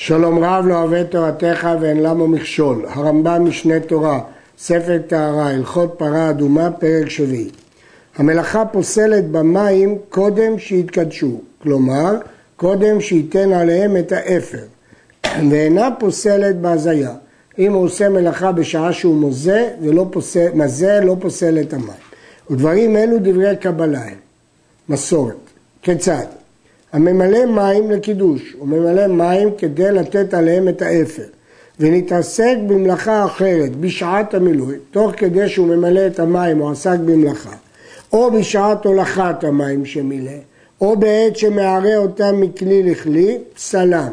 שלום רב לא אוהב תורתך ואין למה מכשול. הרמב"ם משנה תורה, ספר טהרה, הלכות פרה אדומה, פרק 7. המלאכה פוסלת במים קודם שהתקדשו, כלומר קודם שייתן עליהם את האפר, ואינה פוסלת בהזיה. אם הוא עושה מלאכה בשעה שהוא מוזה, מזה לא פוסל את המים. ודברים אלו דברי קבלה הם. מסורת. כיצד? הממלא מים לקידוש, הוא ממלא מים כדי לתת עליהם את האפר, ונתעסק במלאכה אחרת בשעת המילוי, תוך כדי שהוא ממלא את המים או עסק במלאכה, או בשעת הולכת המים שמילא, או בעת שמערה אותם מכלי לכלי, סלם.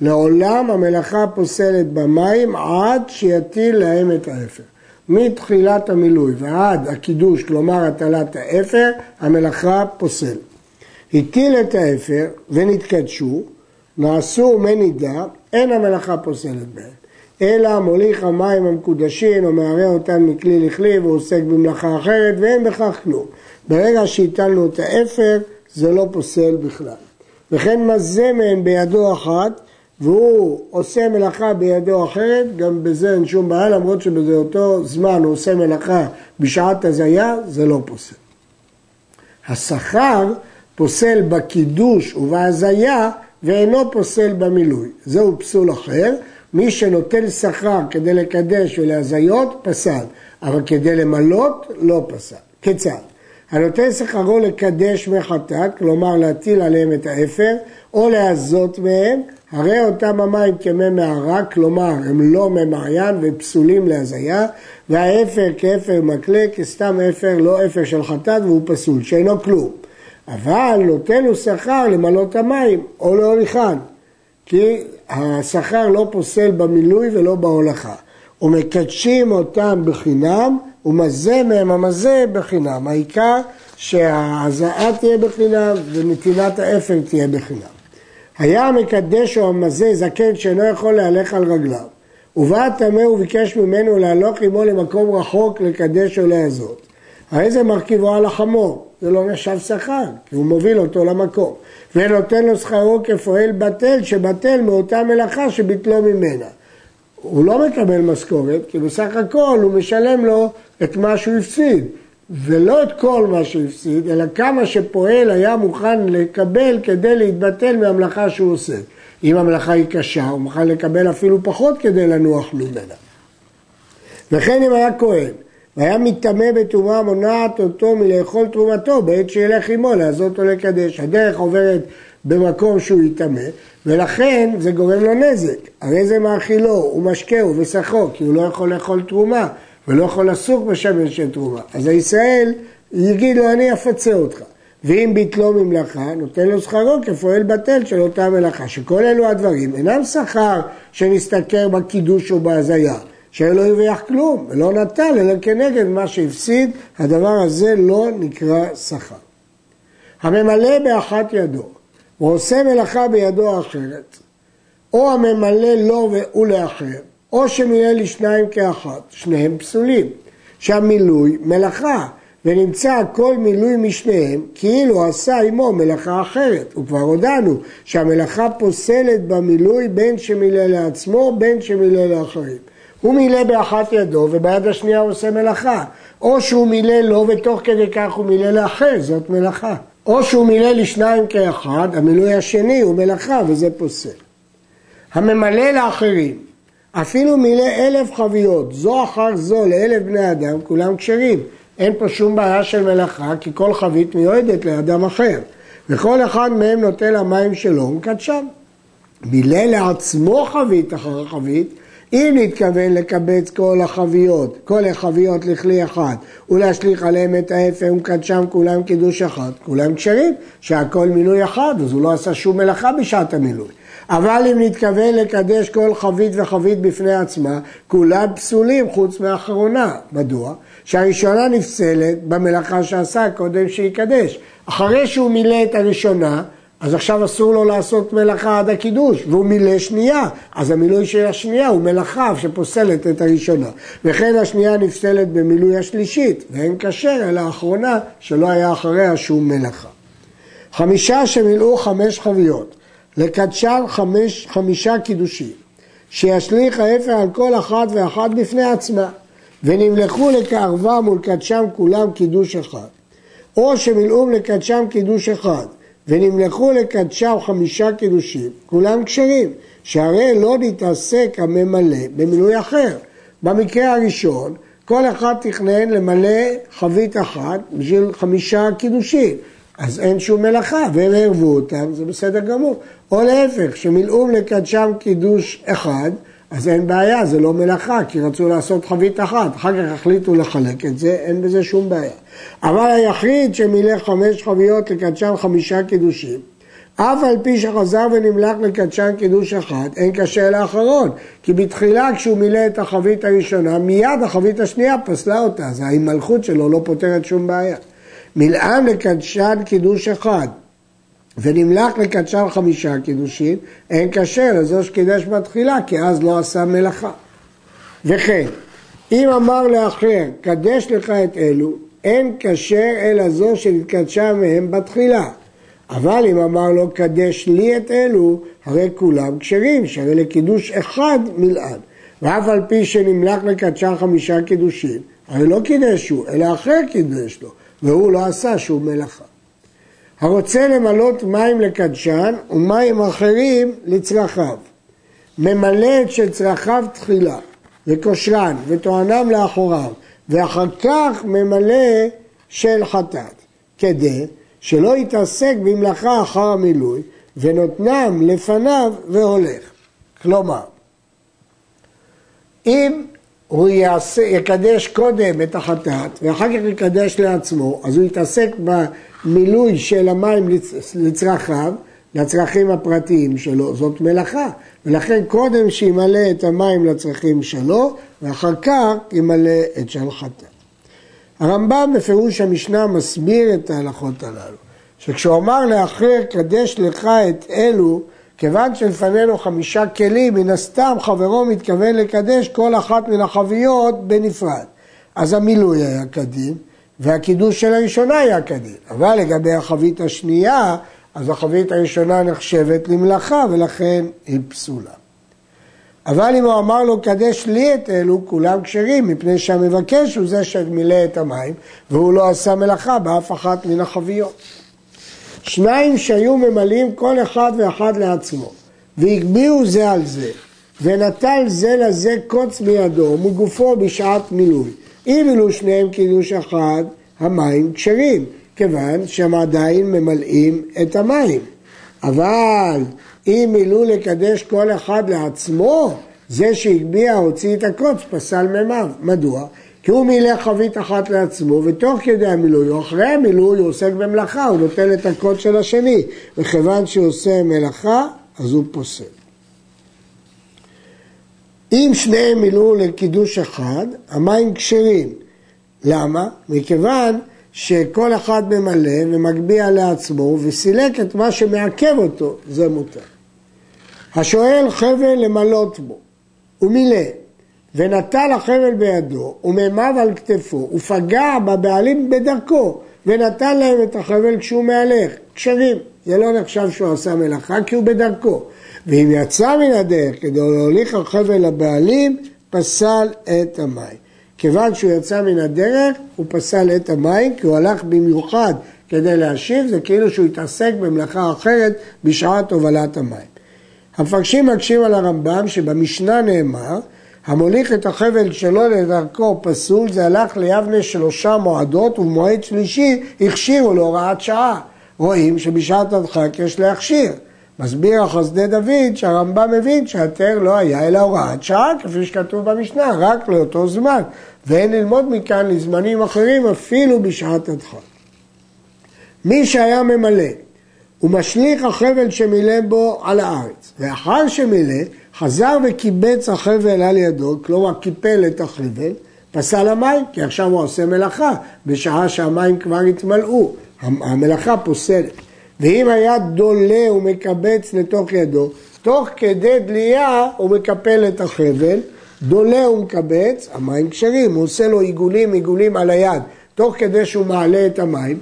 לעולם המלאכה פוסלת במים עד שיטיל להם את האפר. מתחילת המילוי ועד הקידוש, כלומר הטלת האפר, המלאכה פוסלת. הטיל את האפר ונתקדשו, נעשו מנידה, אין המלאכה פוסלת בהם. אלא מוליך המים המקודשים או מערה אותם מכלי לכלי ועוסק במלאכה אחרת, ואין בכך כלום. ברגע שהטלנו את האפר, זה לא פוסל בכלל. וכן מזה מהם בידו אחת, והוא עושה מלאכה בידו אחרת, גם בזה אין שום בעיה, למרות שבזה אותו זמן הוא עושה מלאכה בשעת הזיה, זה לא פוסל. השכר פוסל בקידוש ובהזיה, ואינו פוסל במילוי. זהו פסול אחר. מי שנוטל שכר כדי לקדש ולהזיות, פסל. אבל כדי למלות, לא פסל. כיצד? הנוטל שכרו לקדש מחטאת, כלומר להטיל עליהם את האפר, או להזות מהם, הרי אותם המים כמי מערה, כלומר הם לא ממעיין ופסולים להזיה, והאפר כאפר מקלה, כסתם אפר לא אפר של חטאת, והוא פסול, שאינו כלום. אבל נותן הוא שכר למלות המים או להוליכן, כי השכר לא פוסל במילוי ולא בהולכה. ומקדשים אותם בחינם, ומזה מהם המזה בחינם. העיקר שההזעה תהיה בחינם ונתינת האפר תהיה בחינם. היה המקדש או המזה זקן שאינו יכול להלך על רגליו, ובא הטמא וביקש ממנו להלוך עמו למקום רחוק לקדש או להזות. הרי זה מרכיבו על החמור, זה לא נחשב שכר, כי הוא מוביל אותו למקום. ונותן לו שכרו כפועל בטל, שבטל מאותה מלאכה שביטלו ממנה. הוא לא מקבל משכורת, כי בסך הכל הוא משלם לו את מה שהוא הפסיד. ולא את כל מה שהוא הפסיד, אלא כמה שפועל היה מוכן לקבל כדי להתבטל מהמלאכה שהוא עושה. אם המלאכה היא קשה, הוא מוכן לקבל אפילו פחות כדי לנוח ממנה. וכן אם היה כהן, והיה מתאמה בתרומה מונעת אותו מלאכול תרומתו בעת שילך עמו להזות או לקדש. הדרך עוברת במקום שהוא יתאמה, ולכן זה גורם לו נזק. הרי זה מאכילו, הוא משקהו ושחו, כי הוא לא יכול לאכול תרומה, ולא יכול לסוך בשמן של תרומה. אז הישראל יגיד לו, אני אפצה אותך. ואם ביטלו ממלאכה, נותן לו שכרו כפועל בטל של אותה מלאכה. שכל אלו הדברים אינם שכר שנסתכר בקידוש או בהזיה. שלא הרוויח כלום, ולא נטל, אלא כנגד מה שהפסיד, הדבר הזה לא נקרא שכר. הממלא באחת ידו, ועושה מלאכה בידו אחרת, או הממלא לו ולאחר, או שמילא לשניים כאחת, שניהם פסולים, שהמילוי מלאכה, ונמצא כל מילוי משניהם, כאילו עשה עמו מלאכה אחרת. וכבר הודענו שהמלאכה פוסלת במילוי בין שמילא לעצמו, בין שמילא לאחרים. הוא מילא באחת ידו וביד השנייה הוא עושה מלאכה, או שהוא מילא לו ותוך כדי כך הוא מילא לאחר, זאת מלאכה, או שהוא מילא לשניים כאחד, המילוי השני הוא מלאכה וזה פוסל. הממלא לאחרים, אפילו מילא 1,000 חביות, זו אחר זו ל1,000 בני אדם, כולם כשרים, אין פה שום בעיה של מלאכה, כי כל חבית מיועדת לאדם אחר, וכל אחד מהם נוטל המים שלו ומקדשם. מילא לעצמו חבית אחר חבית, אם נתכוון לקבץ כל החביות לכלי אחד, ולהשליך עליהם את האפר ומקדשם כולם קידוש אחד, כולם כשרים, שהכל מילוי אחד, אז הוא לא עשה שום מלאכה בשעת המילוי. אבל אם נתכוון לקדש כל חבית וחבית בפני עצמה, כולם פסולים חוץ מהאחרונה. מדוע? שהראשונה נפסלת במלאכה שעשה קודם שיקדש. אחרי שהוא מילא את הראשונה, אז עכשיו אסור לו לעשות מלאכה עד הקידוש, והוא מילא שנייה, אז המילוי של השנייה הוא מלאכה שפוסלת את הראשונה. וכן השנייה נפסלת במילוי השלישית, ואין קשר אלא האחרונה שלא היה אחריה שום מלאכה. 5 שמילאו 5 חביות, לקדשן 5 קידושים, שישליך ההפך על כל אחת ואחת בפני עצמה, ונמלכו לקערבה מול קדשם כולם קידוש אחד. או שמילאום לקדשם קידוש אחד, ונמלכו לקדשם 5 קידושים, כולם כשרים, שהרי לא נתעסק הממלא במילוי אחר. במקרה הראשון, כל אחד תכנן למלא חבית אחת בשביל 5 קידושים, אז אין שום מלאכה, והם הערבו אותם, זה בסדר גמור. או להפך, שמילאום לקדשם קידוש אחד, אז אין בעיה, זה לא מלאכה, כי רצו לעשות חבית אחת, אחר כך החליטו לחלק את זה, אין בזה שום בעיה. אבל היחיד שמילא 5 חביות לקדשם 5 קידושים, אף על פי שחזר ונמלך לקדשן קידוש אחד, אין קשה לאחרון, כי בתחילה כשהוא מילא את החבית הראשונה, מיד החבית השנייה פסלה אותה, אז ההימלכות שלו לא פותרת שום בעיה. מילאם לקדשן קידוש אחד, ונמלך לקדשן 5 קידושים, אין קשה לזו שקידש בתחילה, כי אז לא עשה מלאכה. וכן, אם אמר לאחר, קדש לך את אלו, אין קשה אלא זו שנתקדשה מהם בתחילה. אבל אם אמר לו, קדש לי את אלו, הרי כולם כשרים, שהרי לקידוש אחד מלעד. ואף על פי שנמלך לקדשן 5 קידושים, הרי לא קידש הוא, אלא אחר קידש לו, והוא לא עשה שום מלאכה. הרוצה למלות מים לקדשן ומים אחרים לצרכיו, ממלא את שצרכיו תחילה, וכושרן, וטוענם לאחוריו, ואחר כך ממלא של חטאת, כדי שלא יתעסק במלאכה אחר המילוי, ונותנם לפניו והולך. כלומר, אם הוא יקדש קודם את החטאת, ואחר כך יקדש לעצמו, אז הוא יתעסק במילוי של המים לצרכיו, לצרכים הפרטיים שלו, זאת מלאכה. ולכן קודם שימלא את המים לצרכים שלו, ואחר כך ימלא את של חטאת. הרמב"ם בפירוש המשנה מסביר את ההלכות הללו, שכשהוא אמר לאחר קדש לך את אלו, כיוון שלפנינו 5 כלים, מן הסתם חברו מתכוון לקדש כל אחת מן החביות בנפרד. אז המילוי היה קדים, והקידוש של הראשונה היה קדים. אבל לגבי החבית השנייה, אז החבית הראשונה נחשבת למלאכה, ולכן היא פסולה. אבל אם הוא אמר לו, קדש לי את אלו, כולם כשרים, מפני שהמבקש הוא זה שמילא את המים, והוא לא עשה מלאכה באף אחת מן החביות. 2 שהיו ממלאים כל אחד ואחד לעצמו, והגביעו זה על זה, ונטל זה לזה קוץ מידו, מגופו בשעת מילוי. אם מילאו שניהם קידוש אחד, המים כשרים, כיוון שהם עדיין ממלאים את המים. אבל אם מילאו לקדש כל אחד לעצמו, זה שהגביע הוציא את הקוץ פסל ממיו. מדוע? כי הוא מילא חבית אחת לעצמו, ותוך כדי המילוי, או אחרי המילוי, הוא עוסק במלאכה, הוא נוטל את הקוץ של השני. וכיוון שהוא עושה מלאכה, אז הוא פוסל. אם שניהם מילאו לקידוש אחד, המים כשרים. למה? מכיוון שכל אחד ממלא ומגביע לעצמו וסילק את מה שמעכב אותו, זה מותר. השואל חבל למלות בו, הוא מילא, ונטל החבל בידו, וממיו על כתפו, ופגע בבעלים בדרכו, ונטל להם את החבל כשהוא מהלך, כשרים. זה לא נחשב שהוא עשה מלאכה, כי הוא בדרכו. ואם יצא מן הדרך כדי להוליך החבל לבעלים, פסל את המים. כיוון שהוא יצא מן הדרך, הוא פסל את המים, כי הוא הלך במיוחד כדי להשיב, זה כאילו שהוא התעסק במלאכה אחרת בשעת הובלת המים. המפרשים מקשים על הרמב"ם שבמשנה נאמר, המוליך את החבל שלו לדרכו פסול, זה הלך ליבנה 3 מועדות, ובמועד שלישי הכשירו להוראת שעה. רואים שבשעת הדחק יש להכשיר. מסביר החסדי דוד שהרמב"ם מבין שהתר לא היה אלא הוראת שעה, כפי שכתוב במשנה, רק לאותו זמן, ואין ללמוד מכאן לזמנים אחרים אפילו בשעת הדחק. מי שהיה ממלא, הוא משליך החבל שמילא בו על הארץ, ואחר שמילא, חזר וקיבץ החבל על ידו, כלומר קיפל את החבל, פסל המים, כי עכשיו הוא עושה מלאכה, בשעה שהמים כבר התמלאו, המלאכה פוסלת. ואם היה דולה ומקבץ לתוך ידו, תוך כדי דליה הוא מקפל את החבל, דולה ומקבץ, המים כשרים, הוא עושה לו עיגולים על היד, תוך כדי שהוא מעלה את המים,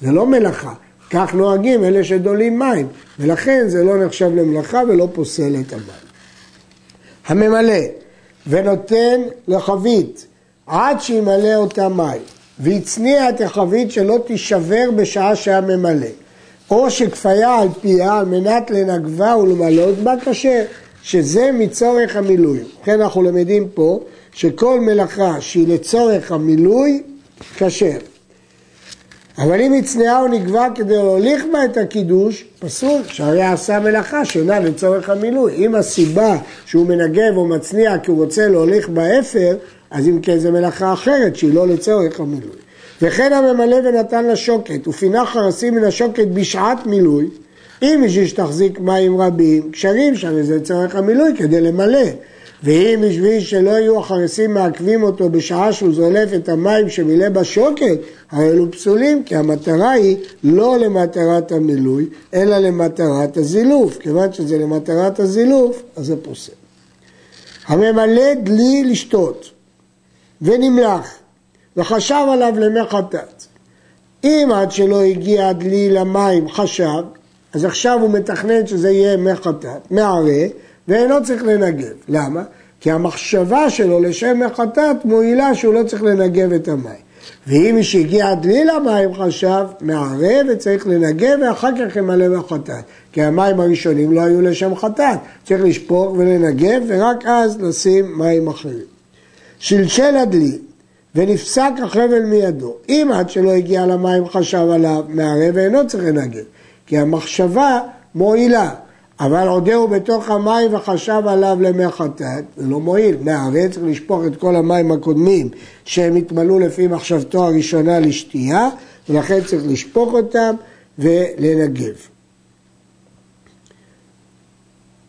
זה לא מלאכה. כך נוהגים אלה שדולים מים, ולכן זה לא נחשב למלאכה ולא פוסל את המים. הממלא ונותן לחבית עד שימלא אותה מים, והצניע את החבית שלא תישבר בשעה שהממלא, או שכפיה על פיה על מנת לנגבה ולמלאות בה קשה, שזה מצורך המילוי. וכן אנחנו למדים פה שכל מלאכה שהיא לצורך המילוי כשר. אבל אם הצנעה או נגבה כדי להוליך בה את הקידוש, פסול, שהרי עשה מלאכה שאינה לצורך המילוי. אם הסיבה שהוא מנגב או מצניע כי הוא רוצה להוליך באפר, אז אם כן זה מלאכה אחרת שהיא לא לצורך המילוי. וכן הממלא ונתן לשוקת, ופינה חרסים מן השוקת בשעת מילוי, אם בשביל שתחזיק מים רבים, קשרים שם, זה לצורך המילוי כדי למלא. ואם בשביל שלא יהיו החרסים מעכבים אותו בשעה שהוא זולף את המים שמילא בשוקת, האלו פסולים, כי המטרה היא לא למטרת המילוי, אלא למטרת הזילוף. כיוון שזה למטרת הזילוף, אז זה פוסל. הממלא דלי לשתות, ונמלח, וחשב עליו למי חטאת. אם עד שלא הגיע דלי למים חשב, אז עכשיו הוא מתכנן שזה יהיה מי חטאת, מהרי, ואינו צריך לנגב. למה? כי המחשבה שלו לשם מחטאת מועילה שהוא לא צריך לנגב את המים. ואם שהגיע דליל המים חשב, מערב וצריך לנגב ואחר כך ימלא בחטאת. כי המים הראשונים לא היו לשם חטאת. צריך לשפוך ולנגב ורק אז לשים מים אחרים. שלשל הדליל ונפסק החבל מידו. אם עד שלא הגיע למים חשב עליו, מערב ואינו צריך לנגב. כי המחשבה מועילה. אבל עודהו בתוך המים וחשב עליו למי חטאת, זה לא מועיל. מהרי צריך לשפוך את כל המים הקודמים שהם התמלאו לפי מחשבתו הראשונה לשתייה, ולכן צריך לשפוך אותם ולנגב.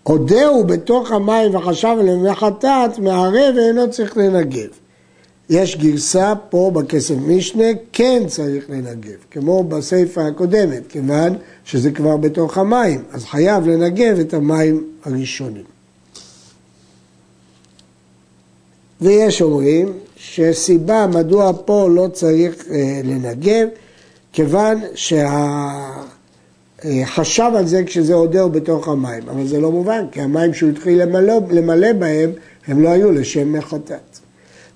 עודהו בתוך המים וחשב עליו למי חטאת, מהרי ואינו צריך לנגב. יש גרסה פה בכסף משנה, כן צריך לנגב, כמו בסייפה הקודמת, כיוון שזה כבר בתוך המים, אז חייב לנגב את המים הראשונים. ויש אומרים שסיבה מדוע פה לא צריך לנגב, כיוון חשב על זה כשזה עודר בתוך המים, אבל זה לא מובן, כי המים שהוא התחיל למלא בהם, הם לא היו לשם מחטאת.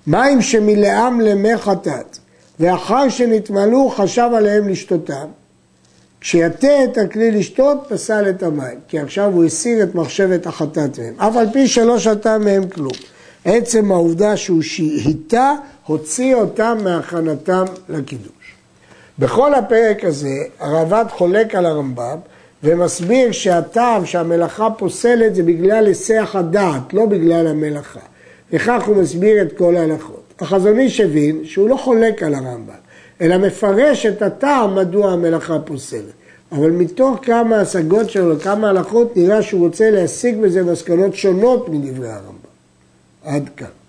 מים שמילאם למי חטאת, ואחר שנתמלאו חשב עליהם לשתותם, כשיתה את הכלי לשתות פסל את המים, כי עכשיו הוא הסיר את מחשבת החטאת מהם, אף על פי שלא שתה מהם כלום. עצם העובדה שהוא שהיתה, הוציא אותם מהכנתם לקידוש. בכל הפרק הזה, הרב"ד חולק על הרמב"ם, ומסביר שהטעם שהמלאכה פוסלת זה בגלל היסח הדעת, לא בגלל המלאכה. וכך הוא מסביר את כל ההלכות. החזון איש הבין שהוא לא חולק על הרמב"ם, אלא מפרש את הטעם מדוע המלאכה פוסלת. אבל מתוך כמה השגות שלו, כמה הלכות, נראה שהוא רוצה להשיג בזה מסקנות שונות מדברי הרמב"ם. עד כאן.